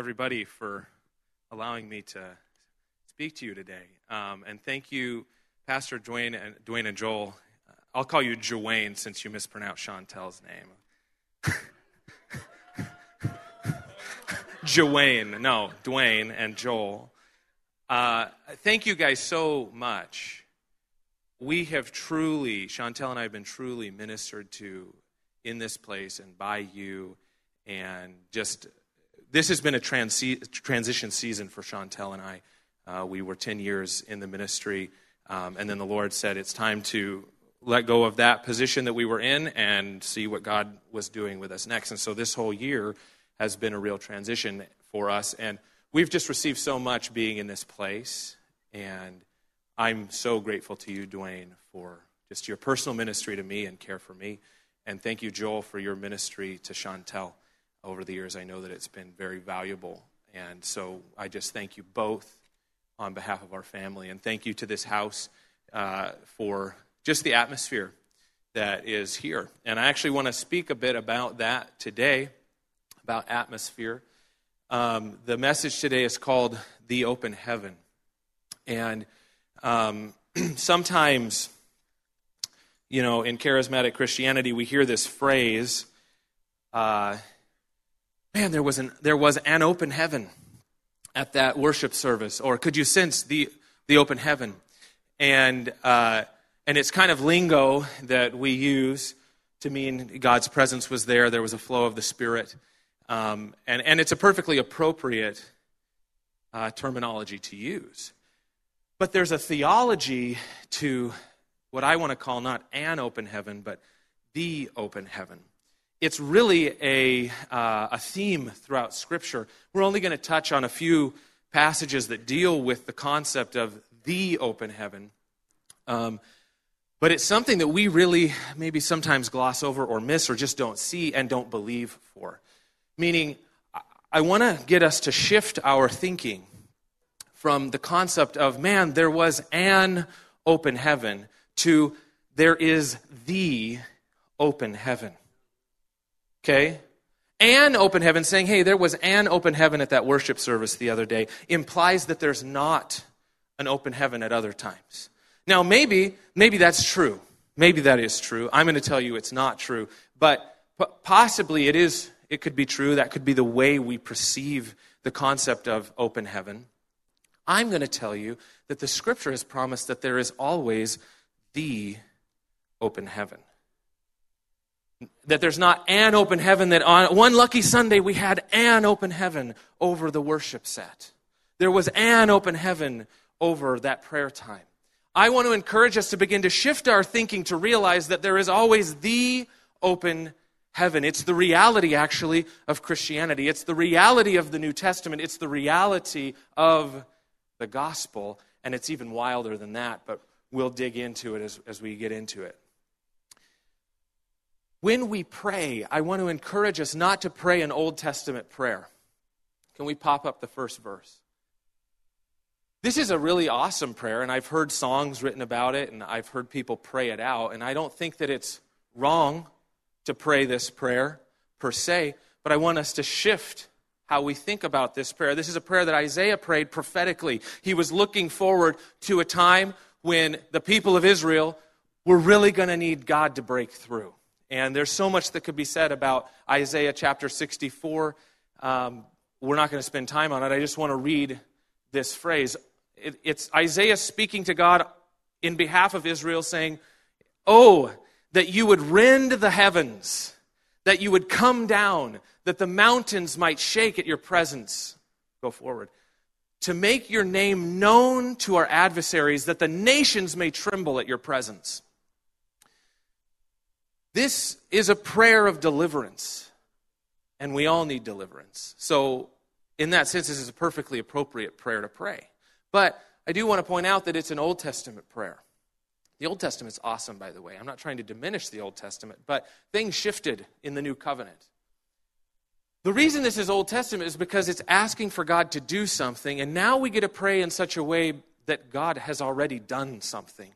everybody for allowing me to speak to you today. And thank you, Pastor Dwayne and Joel. I'll call you Joanne since you mispronounced Chantel's name. Joanne, no, Dwayne and Joel. Thank you guys so much. We have truly, Chantel and I have been truly ministered to in this place and by you. And just, this has been a transition season for Chantel and I. We were 10 years in the ministry, and then the Lord said it's time to let go of that position that we were in and see what God was doing with us next. And so this whole year has been a real transition for us, and we've just received so much being in this place, and I'm so grateful to you, Dwayne, for just your personal ministry to me and care for me, and thank you, Joel, for your ministry to Chantel over the years. I know that it's been very valuable, and so I just thank you both on behalf of our family, and thank you to this house for just the atmosphere that is here. And I actually want to speak a bit about that today, about atmosphere. The message today is called The Open Heaven. And sometimes, you know, in charismatic Christianity, we hear this phrase, man, there was an open heaven at that worship service, or could you sense the open heaven? And it's kind of lingo that we use to mean God's presence was there. There was a flow of the Spirit. And it's a perfectly appropriate terminology to use. But there's a theology to what I want to call not an open heaven, but the open heaven. It's really a theme throughout Scripture. We're only going to touch on a few passages that deal with the concept of the open heaven. But it's something that we really maybe sometimes gloss over or miss or just don't see and don't believe for. Meaning, I want to get us to shift our thinking from the concept of, man, there was an open heaven, to there is the open heaven. Okay? An open heaven, saying, hey, there was an open heaven at that worship service the other day, implies that there's not an open heaven at other times. Now, maybe that's true. Maybe that is true. I'm going to tell you it's not true. But possibly it is. It could be true. That could be the way we perceive the concept of open heaven. I'm going to tell you that the Scripture has promised that there is always the open heaven. That there's not an open heaven, that on one lucky Sunday we had an open heaven over the worship set. There was an open heaven over that prayer time. I want to encourage us to begin to shift our thinking to realize that there is always the open heaven. It's the reality, actually, of Christianity. It's the reality of the New Testament. It's the reality of the gospel. And it's even wilder than that, but we'll dig into it as we get into it. When we pray, I want to encourage us not to pray an Old Testament prayer. Can we pop up the first verse? This is a really awesome prayer, and I've heard songs written about it, and I've heard people pray it out, and I don't think that it's wrong to pray this prayer per se, but I want us to shift how we think about this prayer. This is a prayer that Isaiah prayed prophetically. He was looking forward to a time when the people of Israel were really going to need God to break through. And there's so much that could be said about Isaiah chapter 64. We're not going to spend time on it. I just want to read this phrase. It's Isaiah speaking to God in behalf of Israel, saying, oh, that you would rend the heavens, that you would come down, that the mountains might shake at your presence. Go forward. To make your name known to our adversaries, that the nations may tremble at your presence. This is a prayer of deliverance, and we all need deliverance. So in that sense, this is a perfectly appropriate prayer to pray. But I do want to point out that it's an Old Testament prayer. The Old Testament's awesome, by the way. I'm not trying to diminish the Old Testament, but things shifted in the New Covenant. The reason this is Old Testament is because it's asking for God to do something, and now we get to pray in such a way that God has already done something.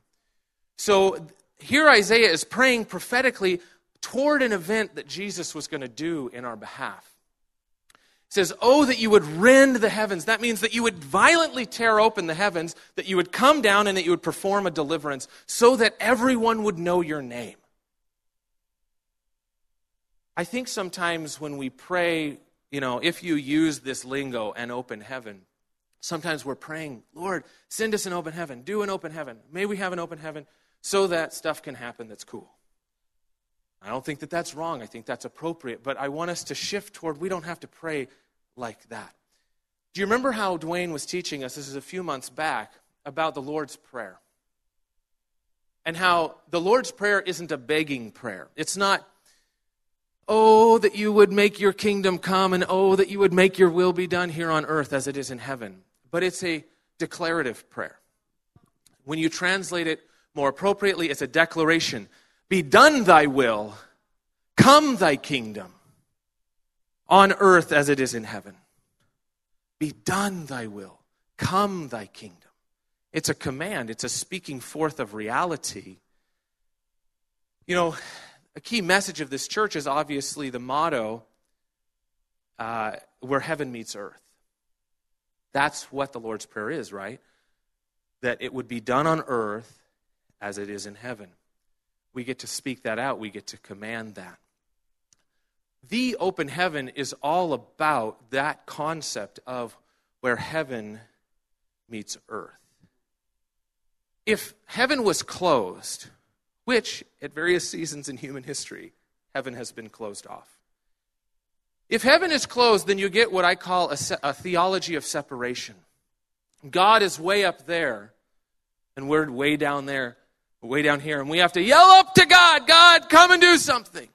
So here Isaiah is praying prophetically toward an event that Jesus was going to do in our behalf. says, oh, that you would rend the heavens. That means that you would violently tear open the heavens, that you would come down and that you would perform a deliverance so that everyone would know your name. I think sometimes when we pray, you know, if you use this lingo, an open heaven, sometimes we're praying, Lord, send us an open heaven, do an open heaven, may we have an open heaven so that stuff can happen that's cool. I don't think that that's wrong. I think that's appropriate, but I want us to shift toward we don't have to pray like that. Do you remember how Dwayne was teaching us, this is a few months back, about the Lord's Prayer? And how the Lord's Prayer isn't a begging prayer. It's not, oh, that you would make your kingdom come, and oh, that you would make your will be done here on earth as it is in heaven. But it's a declarative prayer. When you translate it more appropriately, it's a declaration. Be done thy will, come thy kingdom, on earth as it is in heaven. Be done thy will, come thy kingdom. It's a command, it's a speaking forth of reality. You know, a key message of this church is obviously the motto, where heaven meets earth. That's what the Lord's Prayer is, right? That it would be done on earth as it is in heaven. We get to speak that out. We get to command that. The open heaven is all about that concept of where heaven meets earth. If heaven was closed, which at various seasons in human history, heaven has been closed off. If heaven is closed, then you get what I call a theology of separation. God is way up there, and we're way down there, way down here, and we have to yell up to God, God, come and do something.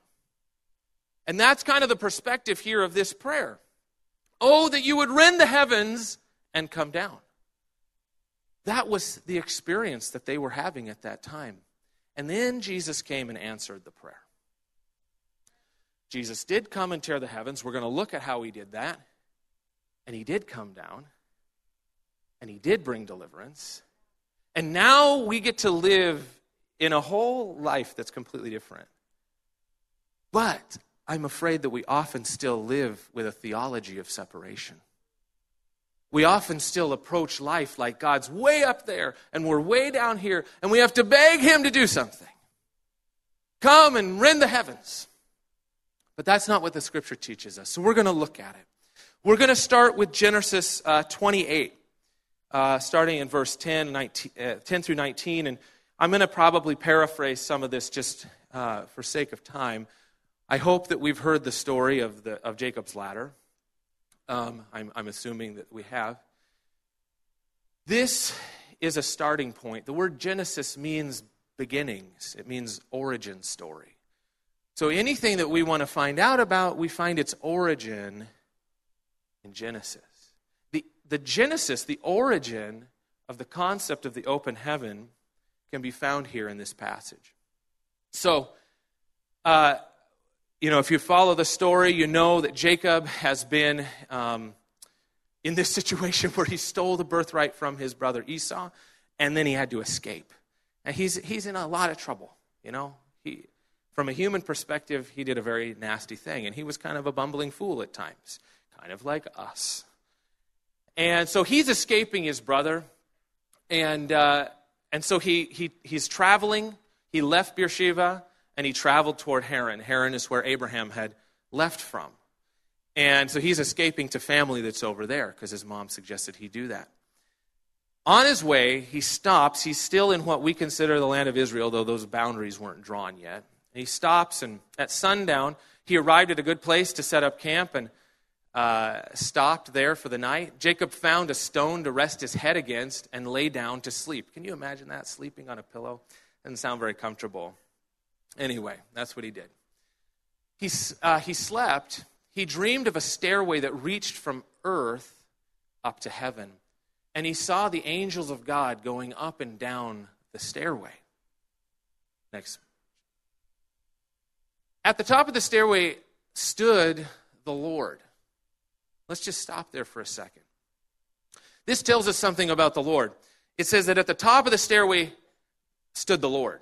And that's kind of the perspective here of this prayer. Oh, that you would rend the heavens and come down. That was the experience that they were having at that time. And then Jesus came and answered the prayer. Jesus did come and tear the heavens. We're going to look at how he did that. And he did come down. And he did bring deliverance. And now we get to live in a whole life that's completely different. But I'm afraid that we often still live with a theology of separation. We often still approach life like God's way up there and we're way down here and we have to beg him to do something. Come and rend the heavens. But that's not what the scripture teaches us. So we're going to look at it. We're going to start with Genesis 28, starting in verse 10 through 19. And I'm going to probably paraphrase some of this just for sake of time. I hope that we've heard the story of Jacob's ladder. I'm assuming that we have. This is a starting point. The word Genesis means beginnings. It means origin story. So anything that we want to find out about, we find its origin in Genesis. The Genesis, the origin of the concept of the open heaven can be found here in this passage. So, you know, if you follow the story, you know that Jacob has been in this situation where he stole the birthright from his brother Esau, and then he had to escape. And he's in a lot of trouble, you know. He, from a human perspective, he did a very nasty thing, and he was kind of a bumbling fool at times, kind of like us. And so he's escaping his brother, and so he's traveling. He left Beersheba. And he traveled toward Haran. Haran is where Abraham had left from. And so he's escaping to family that's over there because his mom suggested he do that. On his way, he stops. He's still in what we consider the land of Israel, though those boundaries weren't drawn yet. And he stops, and at sundown, he arrived at a good place to set up camp and stopped there for the night. Jacob found a stone to rest his head against and lay down to sleep. Can you imagine that, sleeping on a pillow? Doesn't sound very comfortable. Anyway, that's what he did. He slept. He dreamed of a stairway that reached from earth up to heaven. And he saw the angels of God going up and down the stairway. Next. At the top of the stairway stood the Lord. Let's just stop there for a second. This tells us something about the Lord. It says that at the top of the stairway stood the Lord.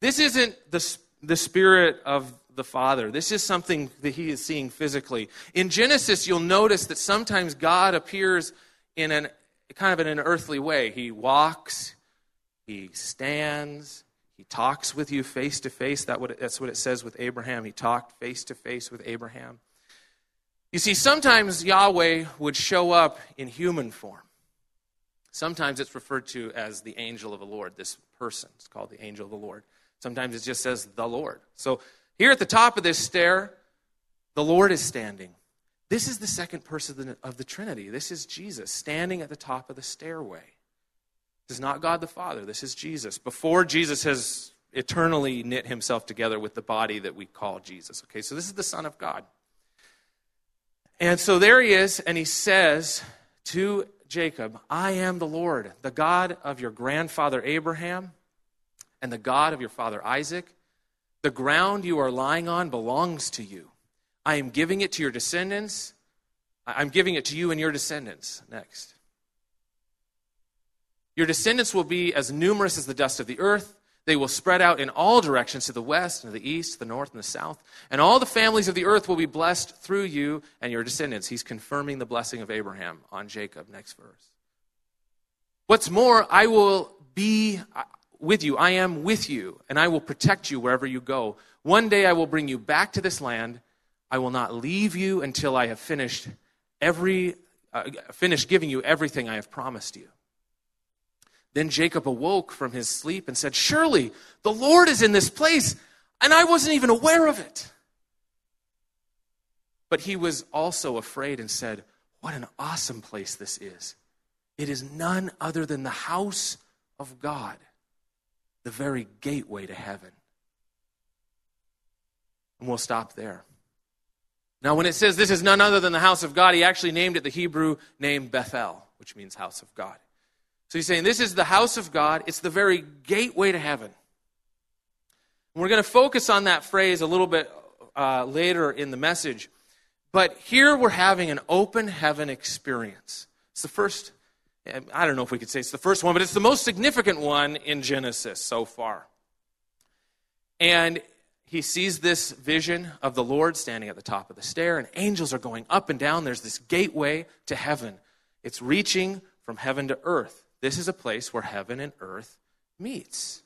This isn't the spirit of the Father. This is something that he is seeing physically. In Genesis, you'll notice that sometimes God appears in an kind of in an earthly way. He walks, he stands, he talks with you face to face. That's what it says with Abraham. He talked face to face with Abraham. You see, sometimes Yahweh would show up in human form. Sometimes it's referred to as the angel of the Lord. This person is called the angel of the Lord. Sometimes it just says the Lord. So here at the top of this stair, the Lord is standing. This is the second person of the Trinity. This is Jesus standing at the top of the stairway. This is not God the Father. This is Jesus. Before Jesus has eternally knit himself together with the body that we call Jesus. Okay, so this is the Son of God. And so there he is, and he says to Jacob, I am the Lord, the God of your grandfather Abraham and the God of your father Isaac. The ground you are lying on belongs to you. I am giving it to your descendants. I'm giving it to you and your descendants. Next. Your descendants will be as numerous as the dust of the earth. They will spread out in all directions to the west and to the east, the north and the south. And all the families of the earth will be blessed through you and your descendants. He's confirming the blessing of Abraham on Jacob. Next verse. What's more, I will be with you. I am with you, and I will protect you wherever you go. One day I will bring you back to this land. I will not leave you until I have finished giving you everything I have promised you. Then Jacob awoke from his sleep and said, surely the Lord is in this place, and I wasn't even aware of it. But he was also afraid and said, what an awesome place this is. It is none other than the house of God, the very gateway to heaven. And we'll stop there. Now, when it says this is none other than the house of God, he actually named it the Hebrew name Bethel, which means house of God. So he's saying this is the house of God. It's the very gateway to heaven. And we're going to focus on that phrase a little bit later in the message. But here we're having an open heaven experience. It's the first, I don't know if we could say it's the first one, but it's the most significant one in Genesis so far. And he sees this vision of the Lord standing at the top of the stair, and angels are going up and down. There's this gateway to heaven. It's reaching from heaven to earth. This is a place where heaven and earth meets.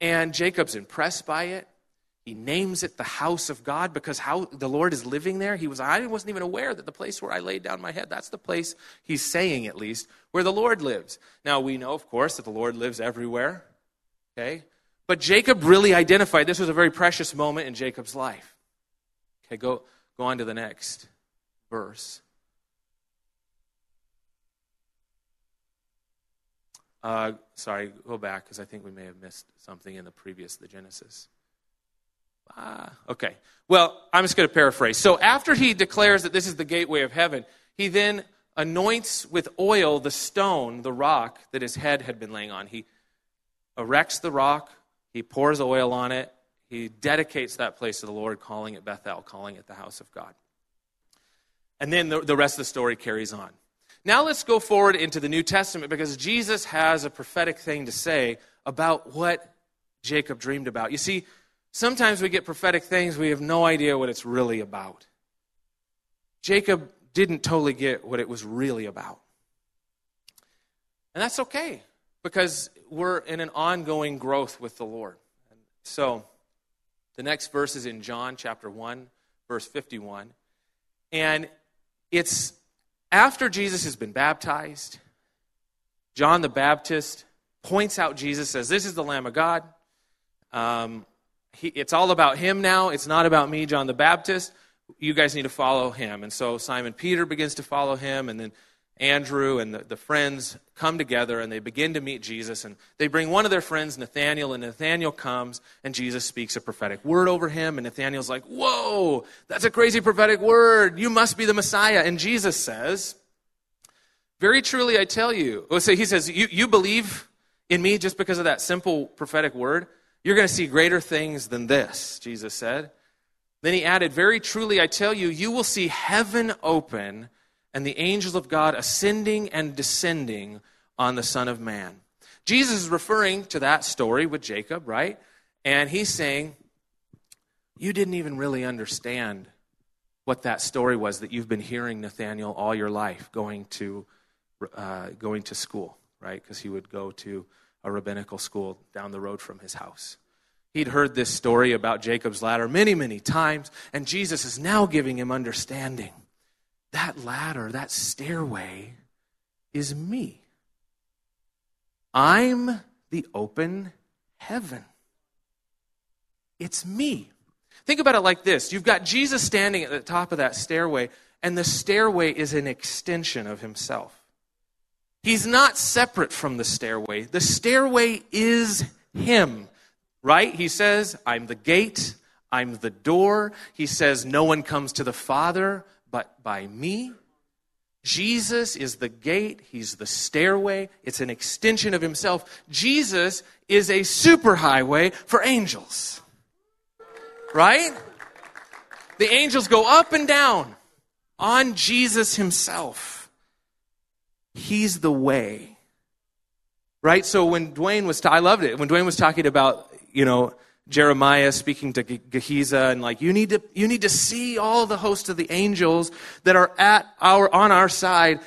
And Jacob's impressed by it. He names it the house of God because how the Lord is living there. I wasn't even aware that the place where I laid down my head, that's the place, he's saying at least, where the Lord lives. Now we know, of course, that the Lord lives everywhere. Okay? But Jacob really identified this was a very precious moment in Jacob's life. Okay, go on to the next verse. Sorry, go back, because I think we may have missed something in the Genesis. Okay, well, I'm just going to paraphrase. So after he declares that this is the gateway of heaven, he then anoints with oil the stone, the rock, that his head had been laying on. He erects the rock, he pours oil on it, he dedicates that place to the Lord, calling it Bethel, calling it the house of God. And then the rest of the story carries on. Now let's go forward into the New Testament because Jesus has a prophetic thing to say about what Jacob dreamed about. You see, sometimes we get prophetic things, we have no idea what it's really about. Jacob didn't totally get what it was really about. And that's okay because we're in an ongoing growth with the Lord. So the next verse is in John chapter 1, verse 51. And it's after Jesus has been baptized, John the Baptist points out Jesus, says, this is the Lamb of God. It's all about him now. It's not about me, John the Baptist. You guys need to follow him. And so Simon Peter begins to follow him, and then Andrew and the friends come together, and they begin to meet Jesus. And they bring one of their friends, Nathaniel, and Nathaniel comes, and Jesus speaks a prophetic word over him. And Nathaniel's like, whoa, that's a crazy prophetic word. You must be the Messiah. And Jesus says, very truly I tell you. So he says, you believe in me just because of that simple prophetic word? You're going to see greater things than this, Jesus said. Then he added, very truly I tell you, you will see heaven open and the angels of God ascending and descending on the Son of Man. Jesus is referring to that story with Jacob, right? And he's saying, You didn't even really understand what that story was that you've been hearing, Nathaniel, all your life, going to school, right? Because he would go to a rabbinical school down the road from his house. He'd heard this story about Jacob's ladder many, many times, and Jesus is now giving him understanding. That ladder, that stairway is me. I'm the open heaven. It's me. Think about it like this. You've got Jesus standing at the top of that stairway, and the stairway is an extension of himself. He's not separate from the stairway. The stairway is him, right? He says, I'm the gate, I'm the door. He says, no one comes to the Father but by me. Jesus is the gate. He's the stairway. It's an extension of himself. Jesus is a superhighway for angels, right? The angels go up and down on Jesus himself. He's the way, right? So when Dwayne was, I loved it. When Dwayne was talking about, Jeremiah speaking to Gehiza and like, you need to see all the host of the angels that are on our side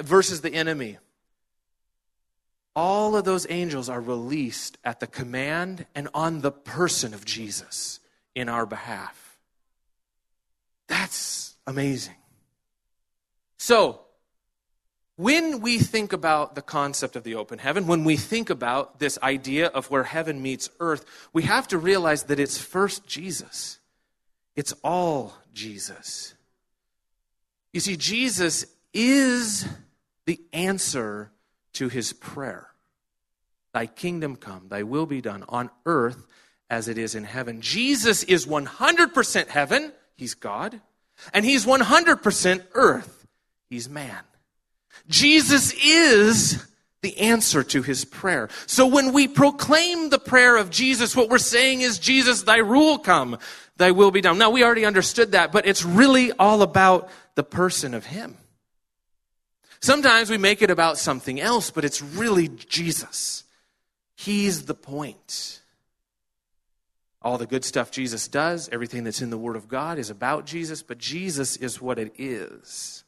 versus the enemy. All of those angels are released at the command and on the person of Jesus in our behalf. That's amazing. So, when we think about the concept of the open heaven, when we think about this idea of where heaven meets earth, we have to realize that it's first Jesus. It's all Jesus. You see, Jesus is the answer to his prayer. Thy kingdom come, thy will be done on earth as it is in heaven. Jesus is 100% heaven, he's God, and he's 100% earth, he's man. Jesus is the answer to his prayer. So when we proclaim the prayer of Jesus, what we're saying is, Jesus, thy rule come, thy will be done. Now, we already understood that, but it's really all about the person of him. Sometimes we make it about something else, but it's really Jesus. He's the point. All the good stuff Jesus does, everything that's in the Word of God is about Jesus, but Jesus is what it is.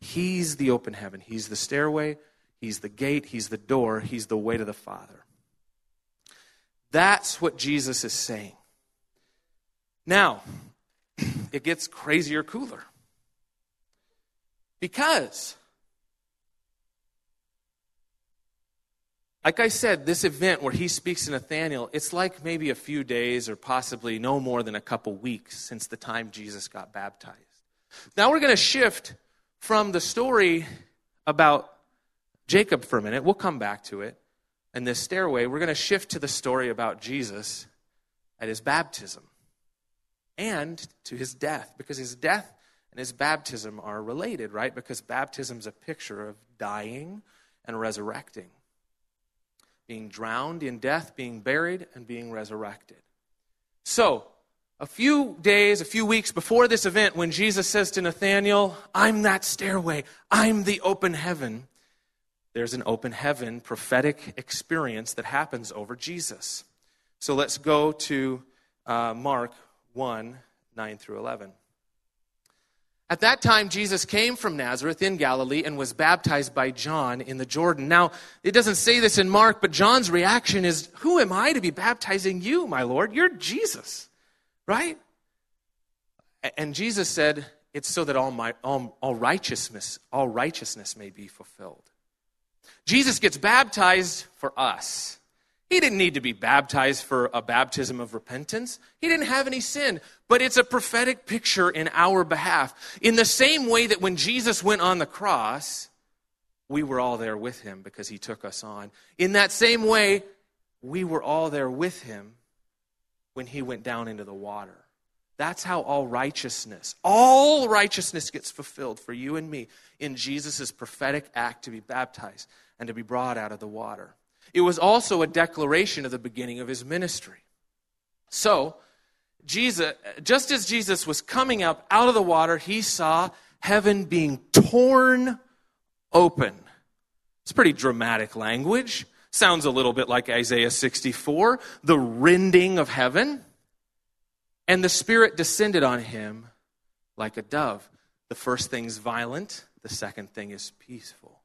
He's the open heaven. He's the stairway. He's the gate. He's the door. He's the way to the Father. That's what Jesus is saying. Now, it gets crazier, cooler. Because, like I said, this event where he speaks to Nathaniel, it's like maybe a few days or possibly no more than a couple weeks since the time Jesus got baptized. Now we're going to shift from the story about Jacob for a minute. We'll come back to it. And this stairway, we're going to shift to the story about Jesus at his baptism and to his death, because his death and his baptism are related, right? Because baptism's a picture of dying and resurrecting, being drowned in death, being buried, and being resurrected. So, a few days, a few weeks before this event, when Jesus says to Nathaniel, I'm that stairway, I'm the open heaven, there's an open heaven prophetic experience that happens over Jesus. So let's go to Mark 1, 9 through 11. At that time, Jesus came from Nazareth in Galilee and was baptized by John in the Jordan. Now, it doesn't say this in Mark, but John's reaction is, who am I to be baptizing you, my Lord? You're Jesus. Right? And Jesus said, it's so that all righteousness may be fulfilled. Jesus gets baptized for us. He didn't need to be baptized for a baptism of repentance. He didn't have any sin, but it's a prophetic picture in our behalf. In the same way that when Jesus went on the cross, we were all there with him because he took us on. In that same way, we were all there with him when he went down into the water. That's how all righteousness gets fulfilled for you and me in Jesus' prophetic act to be baptized and to be brought out of the water. It was also a declaration of the beginning of his ministry. So, Jesus, just as Jesus was coming up out of the water, he saw heaven being torn open. It's pretty dramatic language. Sounds a little bit like Isaiah 64, the rending of heaven. And the Spirit descended on him like a dove. The first thing's violent. The second thing is peaceful.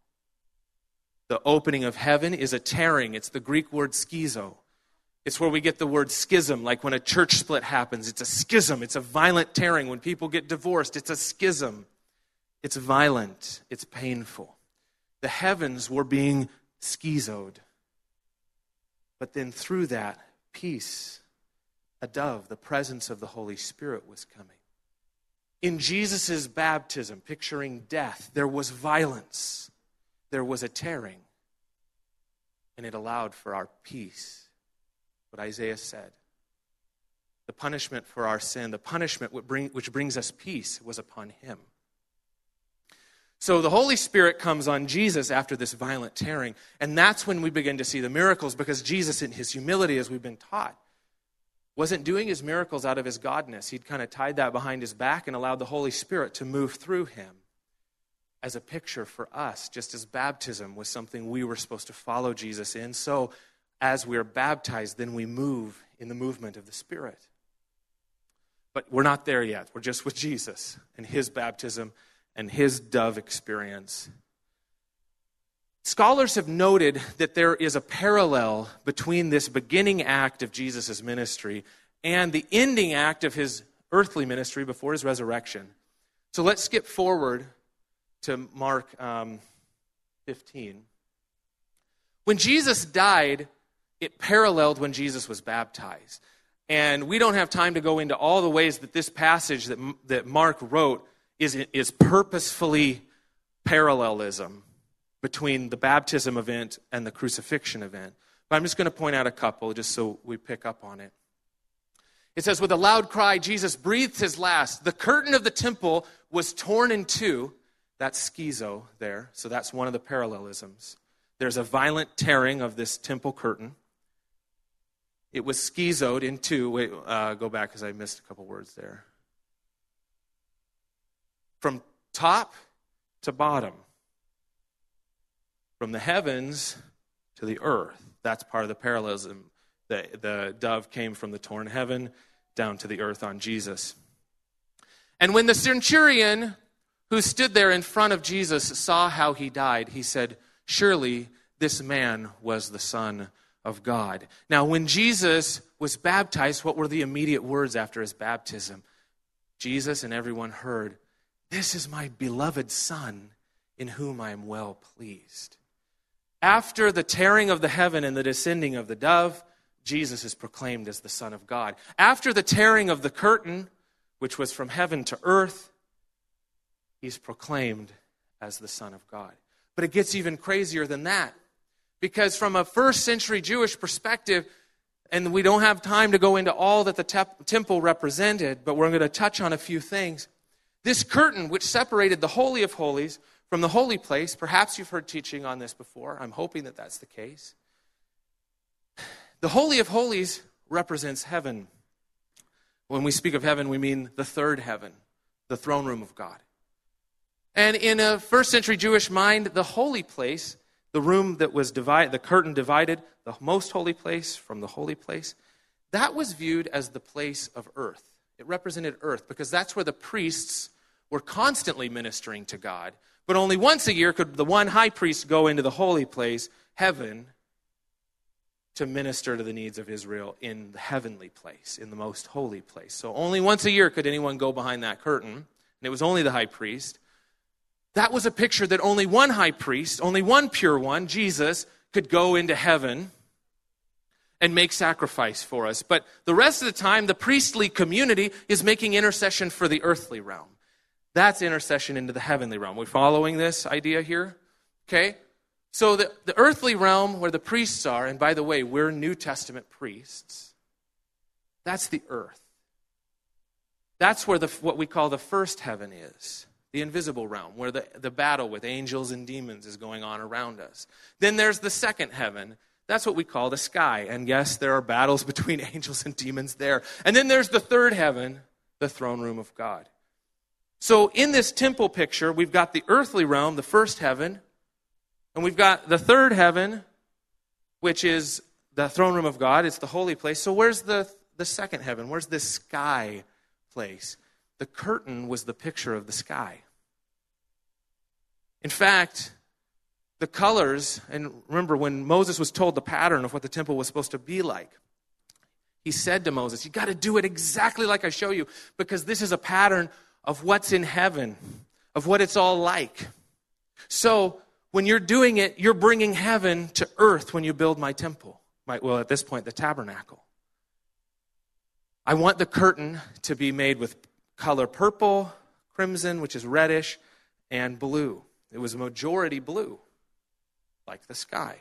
The opening of heaven is a tearing. It's the Greek word schizo. It's where we get the word schism, like when a church split happens. It's a schism. It's a violent tearing. When people get divorced, it's a schism. It's violent. It's painful. The heavens were being schizoed. But then through that, peace, a dove, the presence of the Holy Spirit was coming. In Jesus' baptism, picturing death, there was violence. There was a tearing. And it allowed for our peace. What Isaiah said. The punishment for our sin, the punishment which brings us peace, was upon him. So the Holy Spirit comes on Jesus after this violent tearing, and that's when we begin to see the miracles, because Jesus in his humility, as we've been taught, wasn't doing his miracles out of his godness. He'd kind of tied that behind his back and allowed the Holy Spirit to move through him as a picture for us, just as baptism was something we were supposed to follow Jesus in. So as we are baptized, then we move in the movement of the Spirit. But we're not there yet. We're just with Jesus and his baptism and his dove experience. Scholars have noted that there is a parallel between this beginning act of Jesus' ministry and the ending act of his earthly ministry before his resurrection. So let's skip forward to Mark 15. When Jesus died, it paralleled when Jesus was baptized. And we don't have time to go into all the ways that this passage that Mark wrote is purposefully parallelism between the baptism event and the crucifixion event. But I'm just going to point out a couple just so we pick up on it. It says, with a loud cry, Jesus breathed his last. The curtain of the temple was torn in two. That's schizo there. So that's one of the parallelisms. There's a violent tearing of this temple curtain. It was schizoed in two. Wait, go back because I missed a couple words there. From top to bottom. From the heavens to the earth. That's part of the parallelism. The dove came from the torn heaven down to the earth on Jesus. And when the centurion who stood there in front of Jesus saw how he died, he said, surely this man was the Son of God. Now, when Jesus was baptized, what were the immediate words after his baptism? Jesus and everyone heard, this is my beloved Son in whom I am well pleased. After the tearing of the heaven and the descending of the dove, Jesus is proclaimed as the Son of God. After the tearing of the curtain, which was from heaven to earth, he's proclaimed as the Son of God. But it gets even crazier than that. Because from a first century Jewish perspective, and we don't have time to go into all that the temple represented, but we're going to touch on a few things. This curtain, which separated the Holy of Holies from the holy place, perhaps you've heard teaching on this before. I'm hoping that that's the case. The Holy of Holies represents heaven. When we speak of heaven, we mean the third heaven, the throne room of God. And in a first century Jewish mind, the holy place, the room that was divided, the curtain divided, the most holy place from the holy place, that was viewed as the place of earth. It represented earth because that's where the priests were constantly ministering to God. But only once a year could the one high priest go into the holy place, heaven, to minister to the needs of Israel in the heavenly place, in the most holy place. So only once a year could anyone go behind that curtain, and it was only the high priest. That was a picture that only one high priest, only one pure one, Jesus, could go into heaven and make sacrifice for us. But the rest of the time, the priestly community is making intercession for the earthly realm. That's intercession into the heavenly realm. We following this idea here? Okay? So the earthly realm where the priests are, and by the way, we're New Testament priests, that's the earth. That's where what we call the first heaven is. The invisible realm, where the battle with angels and demons is going on around us. Then there's the second heaven. That's what we call the sky. And yes, there are battles between angels and demons there. And then there's the third heaven, the throne room of God. So in this temple picture, we've got the earthly realm, the first heaven, and we've got the third heaven, which is the throne room of God. It's the holy place. So where's the the second heaven? Where's this sky place? The curtain was the picture of the sky. In fact, the colors, and remember when Moses was told the pattern of what the temple was supposed to be like, he said to Moses, you got to do it exactly like I show you, because this is a pattern of what's in heaven, of what it's all like. So when you're doing it, you're bringing heaven to earth when you build my temple. Well, at this point, the tabernacle. I want the curtain to be made with color purple, crimson, which is reddish, and blue. It was a majority blue, like the sky.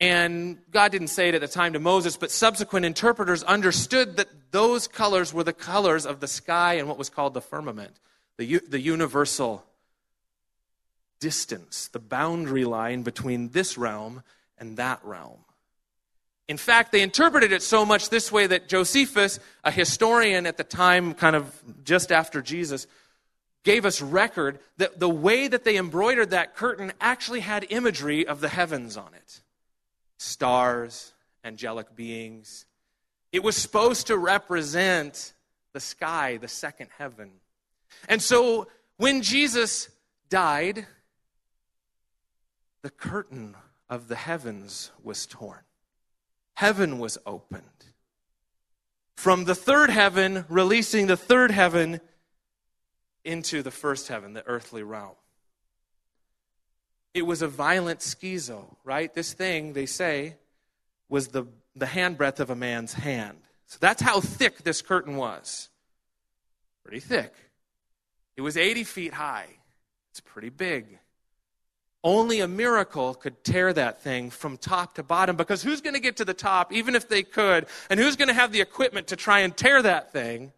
And God didn't say it at the time to Moses, but subsequent interpreters understood that those colors were the colors of the sky and what was called the firmament, the universal distance, the boundary line between this realm and that realm. In fact, they interpreted it so much this way that Josephus, a historian at the time, kind of just after Jesus, gave us record that the way that they embroidered that curtain actually had imagery of the heavens on it. Stars, angelic beings. It was supposed to represent the sky, the second heaven. And so when Jesus died, the curtain of the heavens was torn. Heaven was opened. From the third heaven, releasing the third heaven into the first heaven, the earthly realm. It was a violent schizo, right? This thing, they say, was the handbreadth of a man's hand. So that's how thick this curtain was. Pretty thick. It was 80 feet high. It's pretty big. Only a miracle could tear that thing from top to bottom, because who's going to get to the top, even if they could, and who's going to have the equipment to try and tear that thing?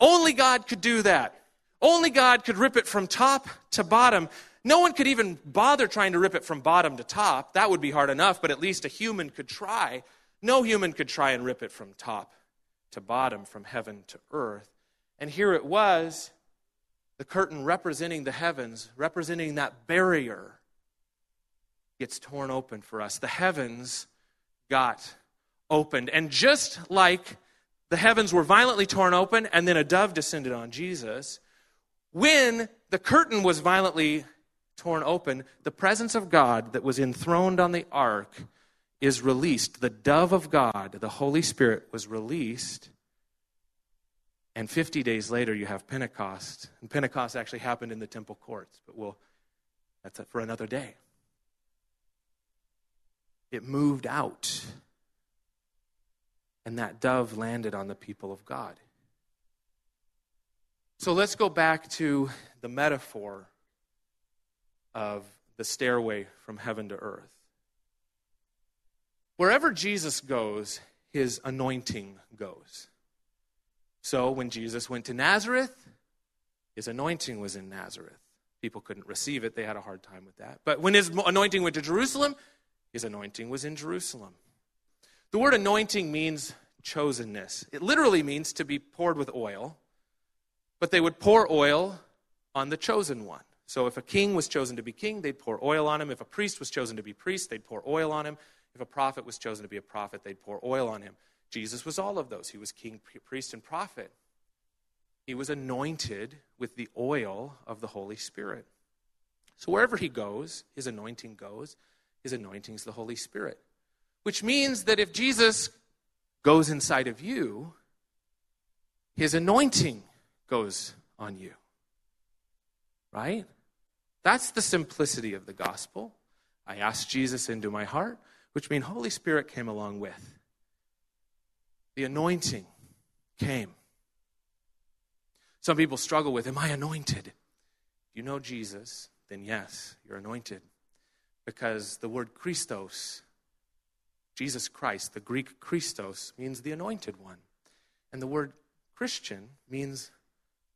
Only God could do that. Only God could rip it from top to bottom. No one could even bother trying to rip it from bottom to top. That would be hard enough, but at least a human could try. No human could try and rip it from top to bottom, from heaven to earth. And here it was, the curtain representing the heavens, representing that barrier, gets torn open for us. The heavens got opened. And just like the heavens were violently torn open and then a dove descended on Jesus, when the curtain was violently torn open, the presence of God that was enthroned on the ark is released. The dove of God, the Holy Spirit, was released. And 50 days later, you have Pentecost. And Pentecost actually happened in the temple courts, but that's for another day. It moved out. And that dove landed on the people of God. So let's go back to the metaphor of the stairway from heaven to earth. Wherever Jesus goes, his anointing goes. So when Jesus went to Nazareth, his anointing was in Nazareth. People couldn't receive it. They had a hard time with that. But when his anointing went to Jerusalem, his anointing was in Jerusalem. The word anointing means chosenness. It literally means to be poured with oil. But they would pour oil on the chosen one. So if a king was chosen to be king, they'd pour oil on him. If a priest was chosen to be priest, they'd pour oil on him. If a prophet was chosen to be a prophet, they'd pour oil on him. Jesus was all of those. He was king, priest, and prophet. He was anointed with the oil of the Holy Spirit. So wherever he goes. His anointing is the Holy Spirit. Which means that if Jesus goes inside of you, his anointing goes on you, right? That's the simplicity of the gospel. I asked Jesus into my heart, which means Holy Spirit came along with. The anointing came. Some people struggle with, am I anointed? If you know Jesus, then yes, you're anointed. Because the word Christos, Jesus Christ, the Greek Christos, means the anointed one. And the word Christian means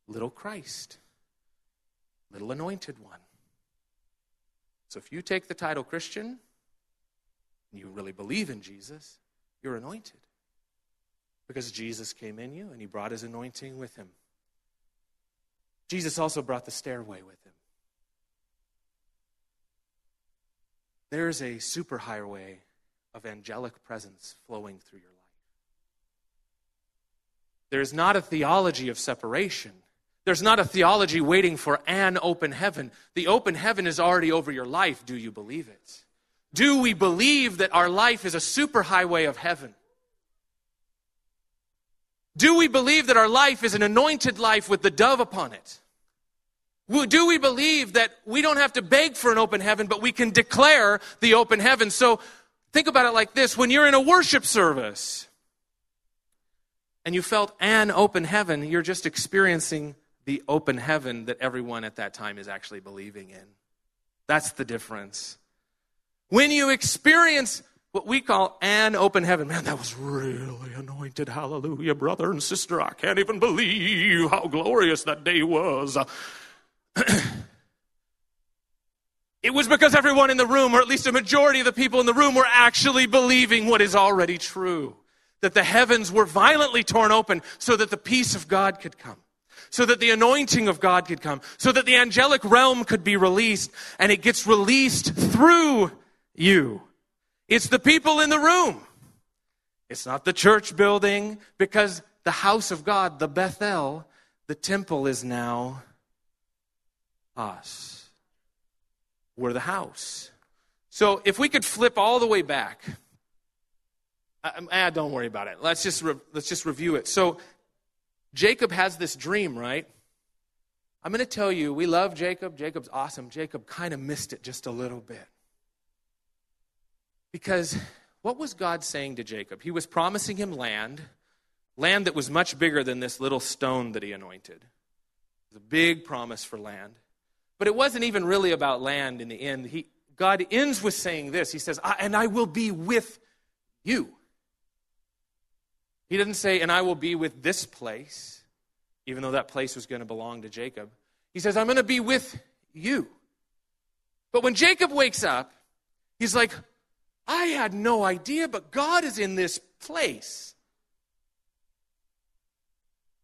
little Christ, little anointed one. So if you take the title Christian, and you really believe in Jesus, you're anointed. Because Jesus came in you and he brought his anointing with him. Jesus also brought the stairway with him. There's a super highway of angelic presence flowing through your life. There's not a theology of separation. There's not a theology waiting for an open heaven. The open heaven is already over your life. Do you believe it? Do we believe that our life is a superhighway of heaven? Do we believe that our life is an anointed life with the dove upon it? Do we believe that we don't have to beg for an open heaven, but we can declare the open heaven? So think about it like this. When you're in a worship service and you felt an open heaven, you're just experiencing the open heaven that everyone at that time is actually believing in. That's the difference. When you experience what we call an open heaven, man, that was really anointed. Hallelujah, brother and sister. I can't even believe how glorious that day was. It was because everyone in the room, or at least a majority of the people in the room, were actually believing what is already true. That the heavens were violently torn open so that the peace of God could come. So that the anointing of God could come. So that the angelic realm could be released. And it gets released through you. It's the people in the room. It's not the church building. Because the house of God, the Bethel, the temple is now us. We're the house. So if we could flip all the way back. Don't worry about it. Let's just review it. So Jacob has this dream, right? I'm going to tell you, we love Jacob. Jacob's awesome. Jacob kind of missed it just a little bit. Because what was God saying to Jacob? He was promising him land that was much bigger than this little stone that he anointed. It was a big promise for land. But it wasn't even really about land in the end. God ends with saying this. He says, and I will be with you. He didn't say, and I will be with this place, even though that place was going to belong to Jacob. He says, I'm going to be with you. But when Jacob wakes up, he's like, I had no idea, but God is in this place.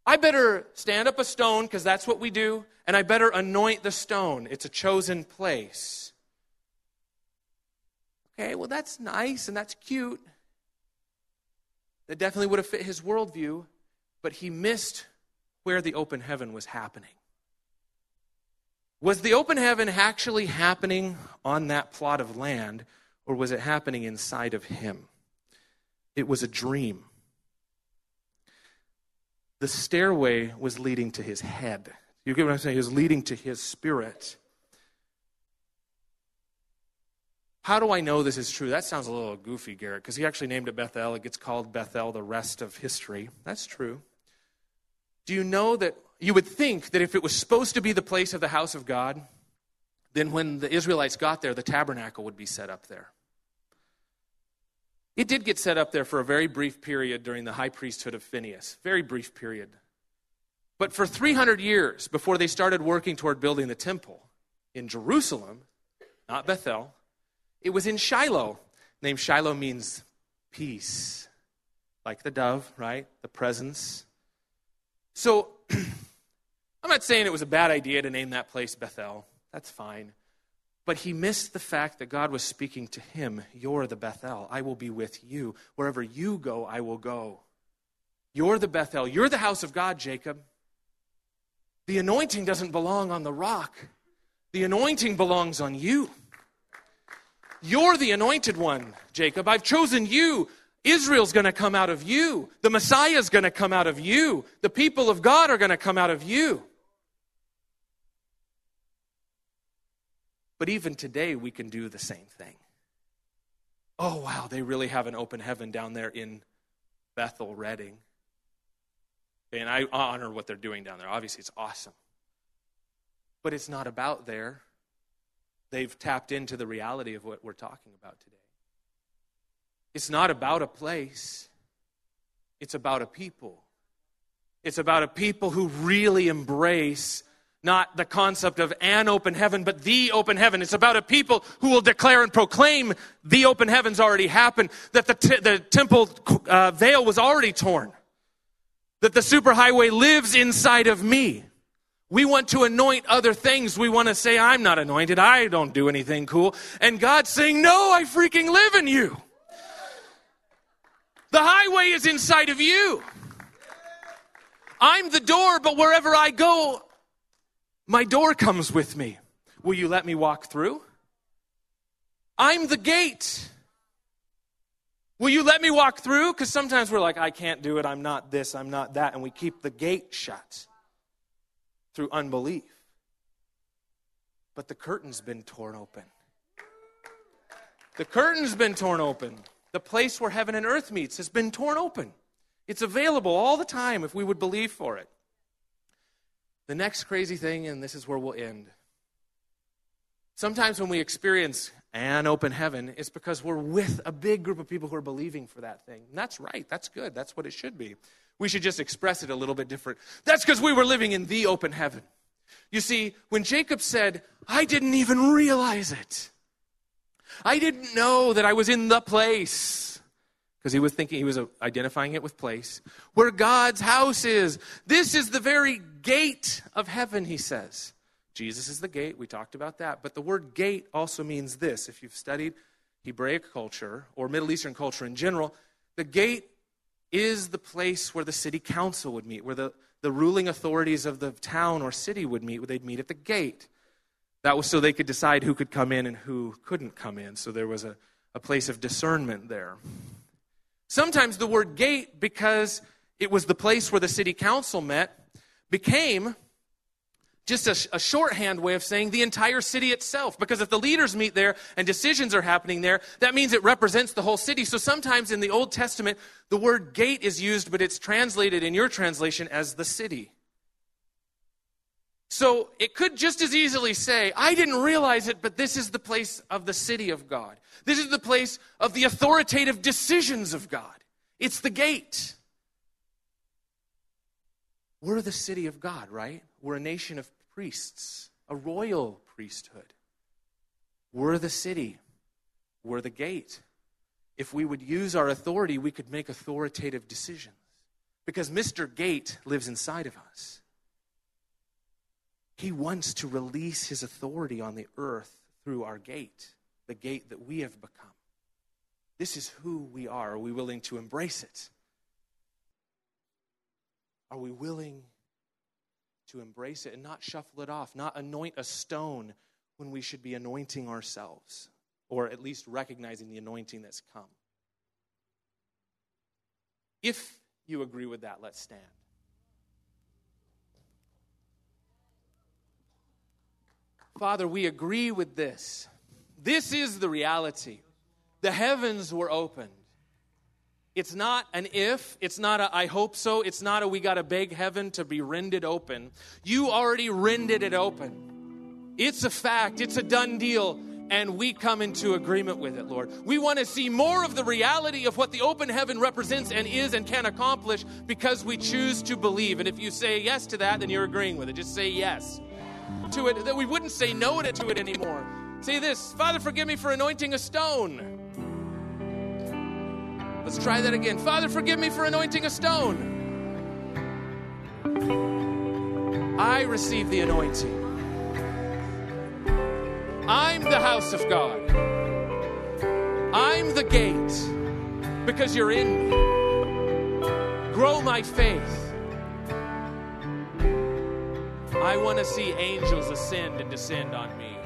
I better stand up a stone, because that's what we do, and I better anoint the stone. It's a chosen place. Okay, well, that's nice, and that's cute. That definitely would have fit his worldview, but he missed where the open heaven was happening. Was the open heaven actually happening on that plot of land, or was it happening inside of him? It was a dream. The stairway was leading to his head. You get what I'm saying? It was leading to his spirit. How do I know this is true? That sounds a little goofy, Garrett, because he actually named it Bethel. It gets called Bethel the rest of history. That's true. Do you know that you would think that if it was supposed to be the place of the house of God, then when the Israelites got there, the tabernacle would be set up there. It did get set up there for a very brief period during the high priesthood of Phinehas. Very brief period. But for 300 years before they started working toward building the temple in Jerusalem, not Bethel, it was in Shiloh. The name Shiloh means peace, like the dove, right? The presence. So I'm not saying it was a bad idea to name that place Bethel. That's fine. But he missed the fact that God was speaking to him. You're the Bethel. I will be with you. Wherever you go, I will go. You're the Bethel. You're the house of God, Jacob. The anointing doesn't belong on the rock. The anointing belongs on you. You're the anointed one, Jacob. I've chosen you. Israel's going to come out of you. The Messiah's going to come out of you. The people of God are going to come out of you. But even today, we can do the same thing. Oh, wow, they really have an open heaven down there in Bethel, Redding. And I honor what they're doing down there. Obviously, it's awesome. But it's not about there. They've tapped into the reality of what we're talking about today. It's not about a place. It's about a people. It's about a people who really embrace not the concept of an open heaven, but the open heaven. It's about a people who will declare and proclaim the open heavens already happened, that the temple veil was already torn, that the superhighway lives inside of me. We want to anoint other things. We want to say, I'm not anointed. I don't do anything cool. And God's saying, no, I freaking live in you. The highway is inside of you. I'm the door, but wherever I go, my door comes with me. Will you let me walk through? I'm the gate. Will you let me walk through? Because sometimes we're like, I can't do it. I'm not this. I'm not that. And we keep the gate shut through unbelief. But the curtain's been torn open. The curtain's been torn open. The place where heaven and earth meets has been torn open. It's available all the time if we would believe for it. The next crazy thing, and this is where we'll end. Sometimes when we experience an open heaven, it's because we're with a big group of people who are believing for that thing. And that's right. That's good. That's what it should be. We should just express it a little bit different. That's because we were living in the open heaven. You see, when Jacob said, I didn't even realize it. I didn't know that I was in the place. Because he was thinking, he was identifying it with place. Where God's house is. This is the very gate of heaven, he says. Jesus is the gate. We talked about that. But the word gate also means this. If you've studied Hebraic culture or Middle Eastern culture in general, the gate is the place where the city council would meet, where the ruling authorities of the town or city would meet, where they'd meet at the gate. That was so they could decide who could come in and who couldn't come in. So there was a place of discernment there. Sometimes the word gate, because it was the place where the city council met, became just a shorthand way of saying the entire city itself. Because if the leaders meet there and decisions are happening there, that means it represents the whole city. So sometimes in the Old Testament, the word gate is used, but it's translated in your translation as the city. So it could just as easily say, I didn't realize it, but this is the place of the city of God. This is the place of the authoritative decisions of God. It's the gate. We're the city of God, right? We're a nation of priests, a royal priesthood. We're the city. We're the gate. If we would use our authority, we could make authoritative decisions because Mr. Gate lives inside of us. He wants to release his authority on the earth through our gate, the gate that we have become. This is who we are. Are we willing to embrace it? Are we willing to embrace it and not shuffle it off, not anoint a stone when we should be anointing ourselves, or at least recognizing the anointing that's come? If you agree with that, let's stand. Father, we agree with this. This is the reality. The heavens were opened. It's not an if, it's not a I hope so, it's not a we gotta beg heaven to be rended open. You already rended it open. It's a fact, it's a done deal, and we come into agreement with it, Lord. We wanna see more of the reality of what the open heaven represents and is and can accomplish because we choose to believe. And if you say yes to that, then you're agreeing with it. Just say yes to it, that we wouldn't say no to it anymore. Say this, Father, forgive me for anointing a stone. Let's try that again. Father, forgive me for anointing a stone. I receive the anointing. I'm the house of God. I'm the gate because you're in me. Grow my faith. I want to see angels ascend and descend on me.